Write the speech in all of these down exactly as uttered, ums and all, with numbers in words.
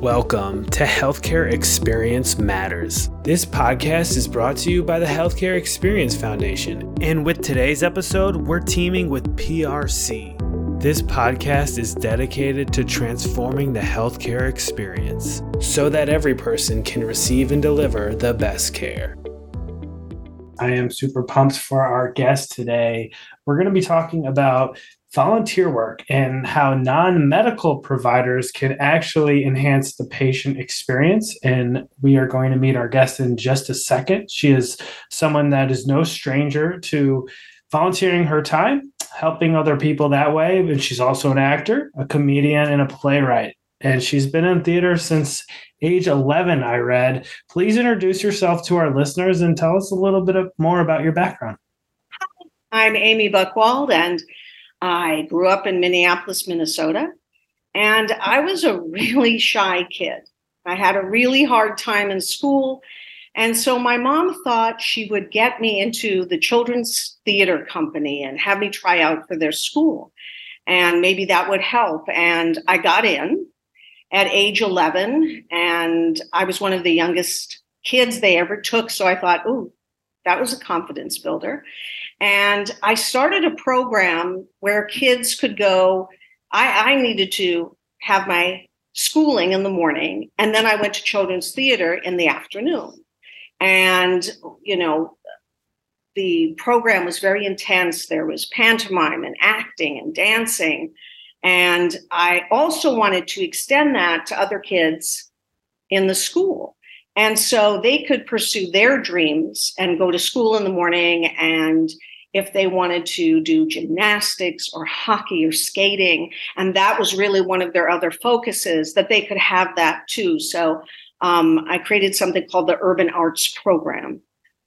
Welcome to Healthcare Experience Matters. This podcast is brought to you by the Healthcare Experience Foundation, and with today's episode, we're teaming with P R C. This podcast is dedicated to transforming the healthcare experience so that every person can receive and deliver the best care. I am super pumped for our guest today. We're going to be talking about volunteer work and how non-medical providers can actually enhance the patient experience. And we are going to meet our guest in just a second. She is someone that is no stranger to volunteering her time, helping other people that way. And she's also an actor, a comedian, and a playwright. And she's been in theater since age eleven, I read. Please introduce yourself to our listeners and tell us a little bit more about your background. Hi, I'm Amy Buchwald, and I grew up in Minneapolis, Minnesota, and I was a really shy kid. I had a really hard time in school, and so my mom thought she would get me into the Children's Theatre Company and have me try out for their school, and maybe that would help. And I got in at age eleven, and I was one of the youngest kids they ever took, so I thought, ooh, that was a confidence builder. And I started a program where kids could go. I, I needed to have my schooling in the morning, and then I went to children's theater in the afternoon. And, you know, the program was very intense. There was pantomime and acting and dancing. And I also wanted to extend that to other kids in the school. And so they could pursue their dreams and go to school in the morning. And if they wanted to do gymnastics or hockey or skating, and that was really one of their other focuses, that they could have that too. So um, I created something called the Urban Arts Program,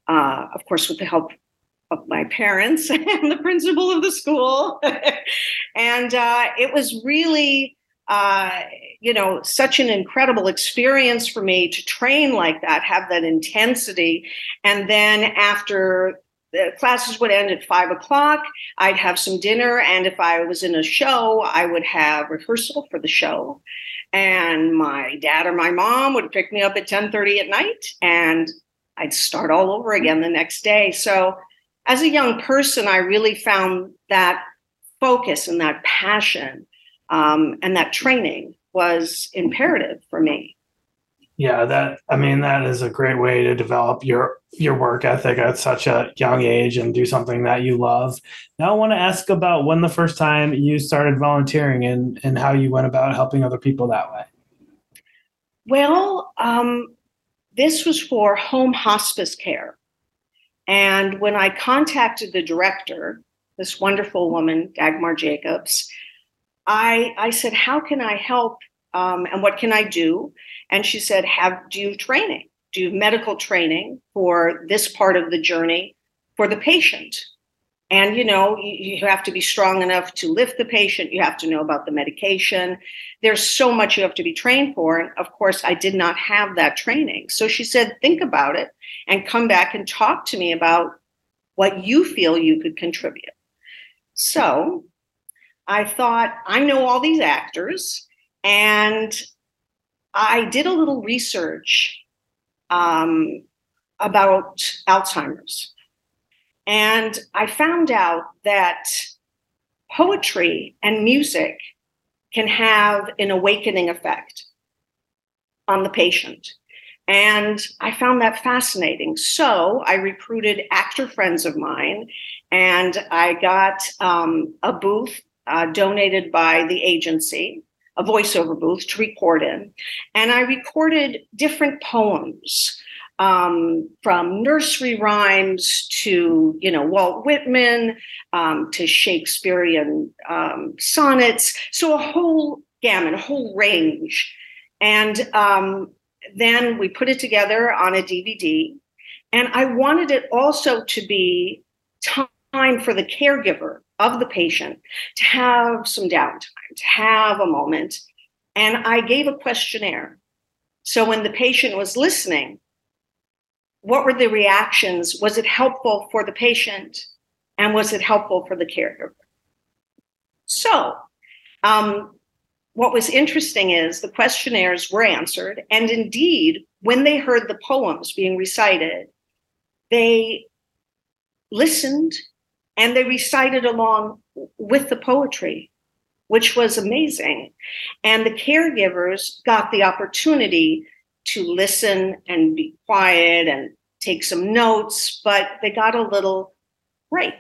uh, of course, with the help of my parents and the principal of the school. And uh, it was really... Uh, you know, such an incredible experience for me to train like that, have that intensity. And then after the classes would end at five o'clock, I'd have some dinner. And if I was in a show, I would have rehearsal for the show. And my dad or my mom would pick me up at ten thirty at night, and I'd start all over again the next day. So as a young person, I really found that focus and that passion. Um, and that training was imperative for me. Yeah, that I mean, that is a great way to develop your your work ethic at such a young age and do something that you love. Now I want to ask about when the first time you started volunteering and, and how you went about helping other people that way. Well, um, this was for home hospice care. And when I contacted the director, this wonderful woman, Dagmar Jacobs, I, I said, how can I help um, and what can I do? And she said, "Have do you have training? Do you have medical training for this part of the journey for the patient? And, you know, you, you have to be strong enough to lift the patient. You have to know about the medication. There's so much you have to be trained for." And of course, I did not have that training. So she said, think about it and come back and talk to me about what you feel you could contribute. So I thought, I know all these actors, and I did a little research um, about Alzheimer's. And I found out that poetry and music can have an awakening effect on the patient. And I found that fascinating. So I recruited actor friends of mine, and I got um, a booth Uh, donated by the agency, a voiceover booth to record in. And I recorded different poems um, from nursery rhymes to, you know, Walt Whitman um, to Shakespearean um, sonnets. So a whole gamut, a whole range. And um, then we put it together on a D V D. And I wanted it also to be time for the caregiver of the patient to have some downtime, to have a moment. And I gave a questionnaire. So when the patient was listening, what were the reactions? Was it helpful for the patient? And was it helpful for the caregiver? So um, what was interesting is the questionnaires were answered. And indeed, when they heard the poems being recited, they listened and they recited along with the poetry, which was amazing. And the caregivers got the opportunity to listen and be quiet and take some notes, but they got a little break.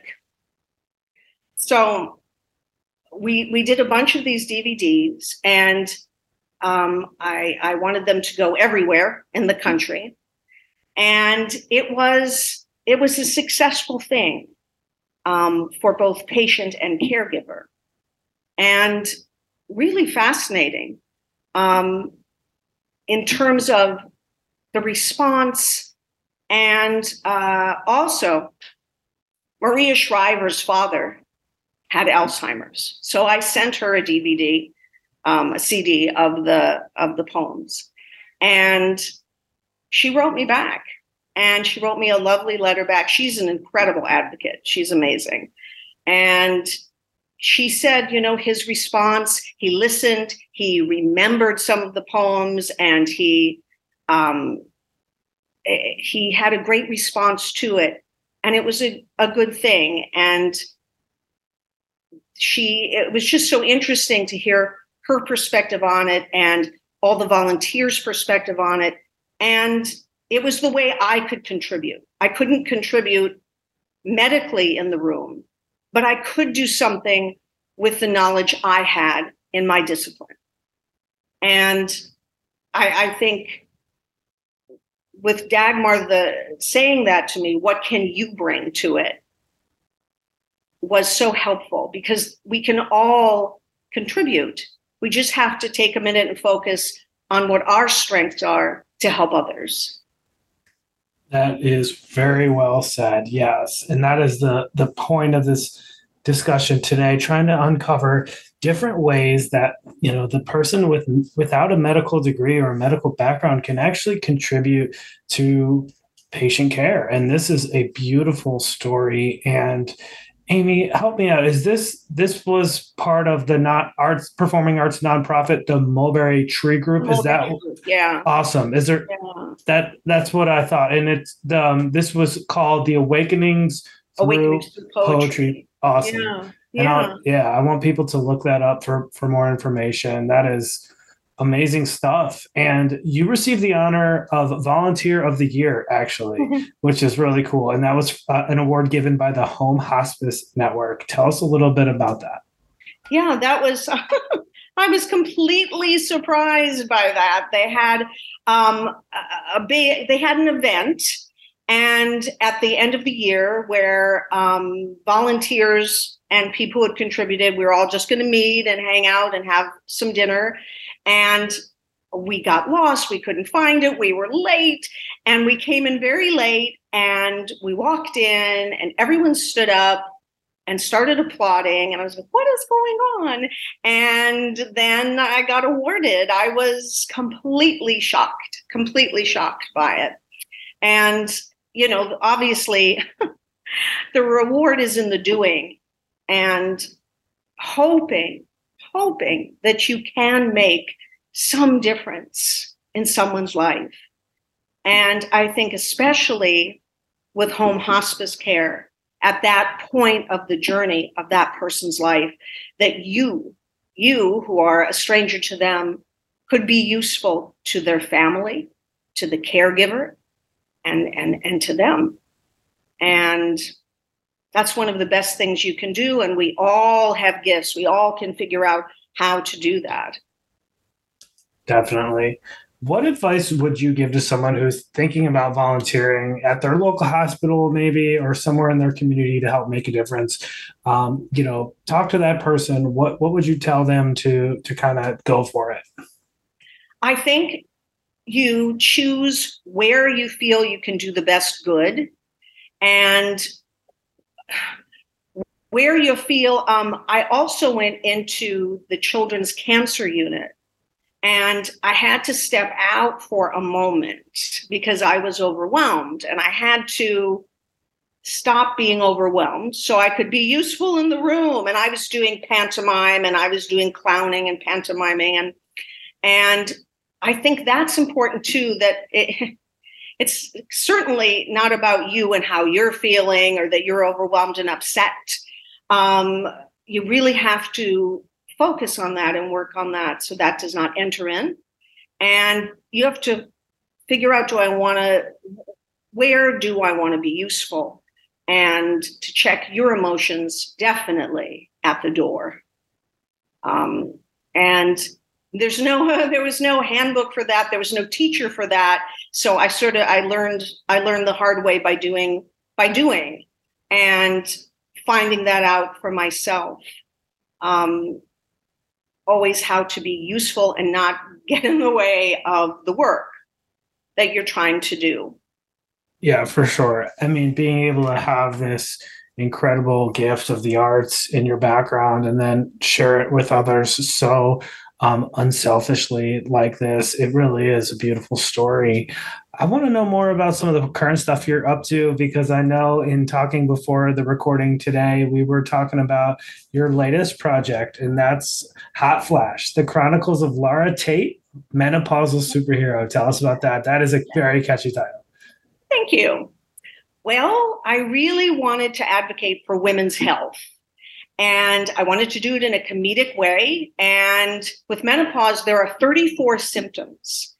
So we we did a bunch of these D V Ds, and um, I, I wanted them to go everywhere in the country. And it was it was a successful thing um, for both patient and caregiver, and really fascinating um, in terms of the response. And uh, also, Maria Shriver's father had Alzheimer's, so I sent her a D V D, um, a C D of the of the poems, and she wrote me back, and she wrote me a lovely letter back. She's an incredible advocate; she's amazing, and she said, you know, his response. He listened. He remembered some of the poems, and he. Um, He had a great response to it, and it was a, a good thing. And she, it was just so interesting to hear her perspective on it and all the volunteers' perspective on it. And it was the way I could contribute. I couldn't contribute medically in the room, but I could do something with the knowledge I had in my discipline. And I, I think... with Dagmar the saying that to me, what can you bring to it, was so helpful, because we can all contribute. We just have to take a minute and focus on what our strengths are to help others. That is very well said, yes. And that is the, the point of this discussion today, trying to uncover different ways that, you know, the person with without a medical degree or a medical background can actually contribute to patient care. And this is a beautiful story. And Amy, help me out. Is this this was part of the not arts performing arts nonprofit, the Mulberry Tree Group? Mulberry is that Group, yeah. Awesome. Is there yeah. that that's what I thought. And it's um this was called the Awakenings through, Awakenings through Poetry. Poetry. Awesome. Yeah. And yeah. yeah, I want people to look that up for, for more information. That is amazing stuff. And you received the honor of Volunteer of the Year, actually, mm-hmm. which is really cool. And that was uh, an award given by the Home Hospice Network. Tell us a little bit about that. Yeah, that was, I was completely surprised by that. They had um, a big, they had an event, and at the end of the year where um, volunteers and people who had contributed, we were all just going to meet and hang out and have some dinner. And we got lost. We couldn't find it. We were late. And we came in very late. And we walked in. And everyone stood up and started applauding. And I was like, what is going on? And then I got awarded. I was completely shocked, completely shocked by it. And, you know, obviously, the reward is in the doing. And hoping, hoping that you can make some difference in someone's life. And I think especially with home hospice care, at that point of the journey of that person's life, that you, you who are a stranger to them, could be useful to their family, to the caregiver, and, and, and to them. And that's one of the best things you can do. And we all have gifts. We all can figure out how to do that. Definitely. What advice would you give to someone who's thinking about volunteering at their local hospital, maybe, or somewhere in their community to help make a difference? Um, you know, talk to that person. What what would you tell them to, to kind of go for it? I think you choose where you feel you can do the best good, and where you feel, um, I also went into the children's cancer unit, and I had to step out for a moment because I was overwhelmed, and I had to stop being overwhelmed so I could be useful in the room. And I was doing pantomime and I was doing clowning and pantomiming. And, and I think that's important too, that it, it's certainly not about you and how you're feeling or that you're overwhelmed and upset. Um, you really have to focus on that and work on that so that does not enter in. And you have to figure out, do I want to, where do I want to be useful? And to check your emotions definitely at the door. Um, and there's no, there was no handbook for that. There was no teacher for that. So I sort of, I learned, I learned the hard way by doing, by doing and finding that out for myself. Um, always how to be useful and not get in the way of the work that you're trying to do. Yeah, for sure. I mean, being able to have this incredible gift of the arts in your background and then share it with others so um, unselfishly like this, it really is a beautiful story. I want to know more about some of the current stuff you're up to, because I know in talking before the recording today, we were talking about your latest project, and that's Hot Flash, The Chronicles of Lara Tate, Menopausal Superhero. Tell us about that. That is a very catchy title. Thank you. Well, I really wanted to advocate for women's health, and I wanted to do it in a comedic way. And with menopause, there are thirty-four symptoms,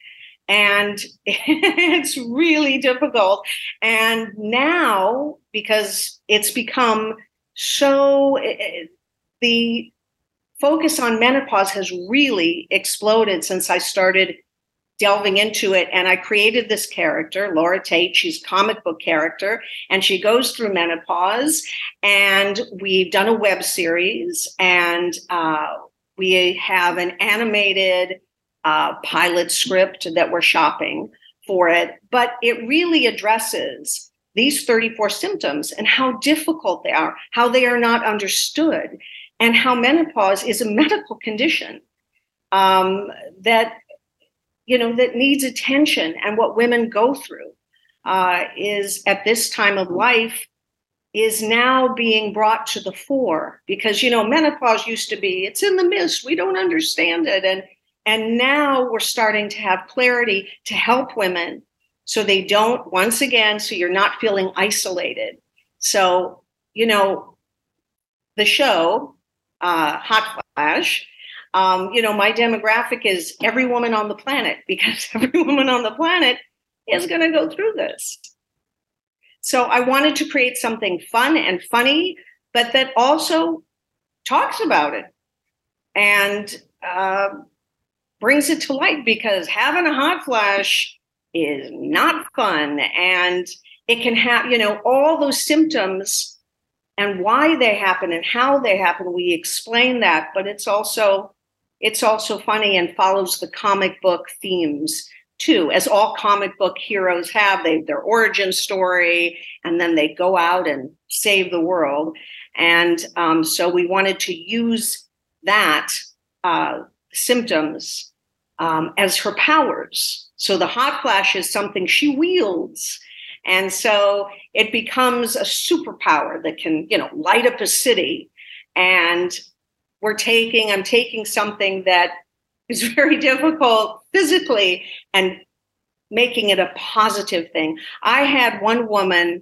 and it's really difficult. And now, because it's become so, the focus on menopause has really exploded since I started delving into it. And I created this character, Lara Tate. She's a comic book character, and she goes through menopause. And we've done a web series, and uh, we have an animated uh, pilot script that we're shopping for it. But it really addresses these thirty-four symptoms and how difficult they are, how they are not understood, and how menopause is a medical condition um, that you know, that needs attention, and what women go through uh, is at this time of life is now being brought to the fore, because, you know, menopause used to be, it's in the mist, we don't understand it. And, and now we're starting to have clarity to help women so they don't, once again, so you're not feeling isolated. So, you know, the show, uh, Hot Flash, Um, you know, my demographic is every woman on the planet, because every woman on the planet is going to go through this. So I wanted to create something fun and funny, but that also talks about it and uh, brings it to light, because having a hot flash is not fun, and it can have, you know, all those symptoms and why they happen and how they happen. We explain that, but it's also It's also funny and follows the comic book themes too, as all comic book heroes have. They have their origin story, and then they go out and save the world. And um, so we wanted to use that uh, symptoms um, as her powers. So the hot flash is something she wields. And so it becomes a superpower that can, you know, light up a city. And We're taking, I'm taking something that is very difficult physically and making it a positive thing. I had one woman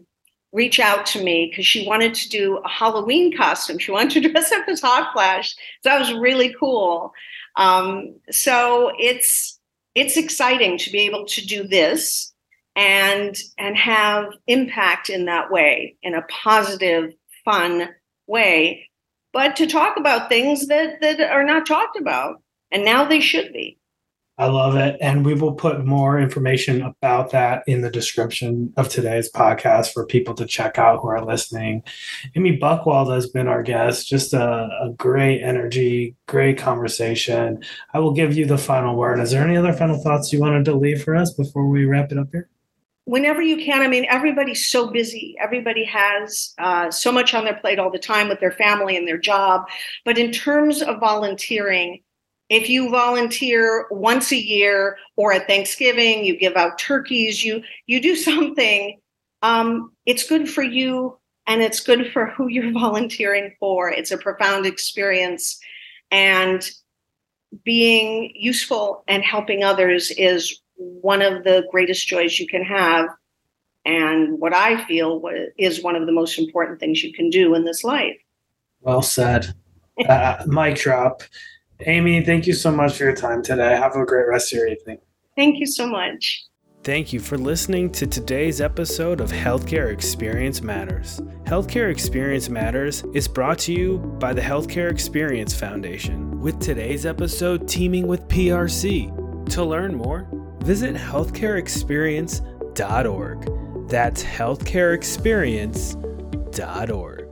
reach out to me because she wanted to do a Halloween costume. She wanted to dress up as Hot Flash. So that was really cool. Um, so it's it's exciting to be able to do this and and have impact in that way, in a positive, fun way, but to talk about things that, that are not talked about, and now they should be. I love it. And we will put more information about that in the description of today's podcast for people to check out who are listening. Amy Buchwald has been our guest. Just a, a great energy, great conversation. I will give you the final word. Is there any other final thoughts you wanted to leave for us before we wrap it up here? Whenever you can. I mean, everybody's so busy. Everybody has uh, so much on their plate all the time with their family and their job. But in terms of volunteering, if you volunteer once a year or at Thanksgiving, you give out turkeys, you you do something um, it's good for you and it's good for who you're volunteering for. It's a profound experience, and being useful and helping others is one of the greatest joys you can have. And what I feel is one of the most important things you can do in this life. Well said. Uh, mic drop. Amy, thank you so much for your time today. Have a great rest of your evening. Thank you so much. Thank you for listening to today's episode of Healthcare Experience Matters. Healthcare Experience Matters is brought to you by the Healthcare Experience Foundation, with today's episode teaming with P R C. To learn more, visit healthcare experience dot org. That's healthcare experience dot org.